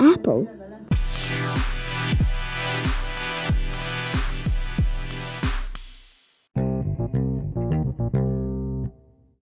Apple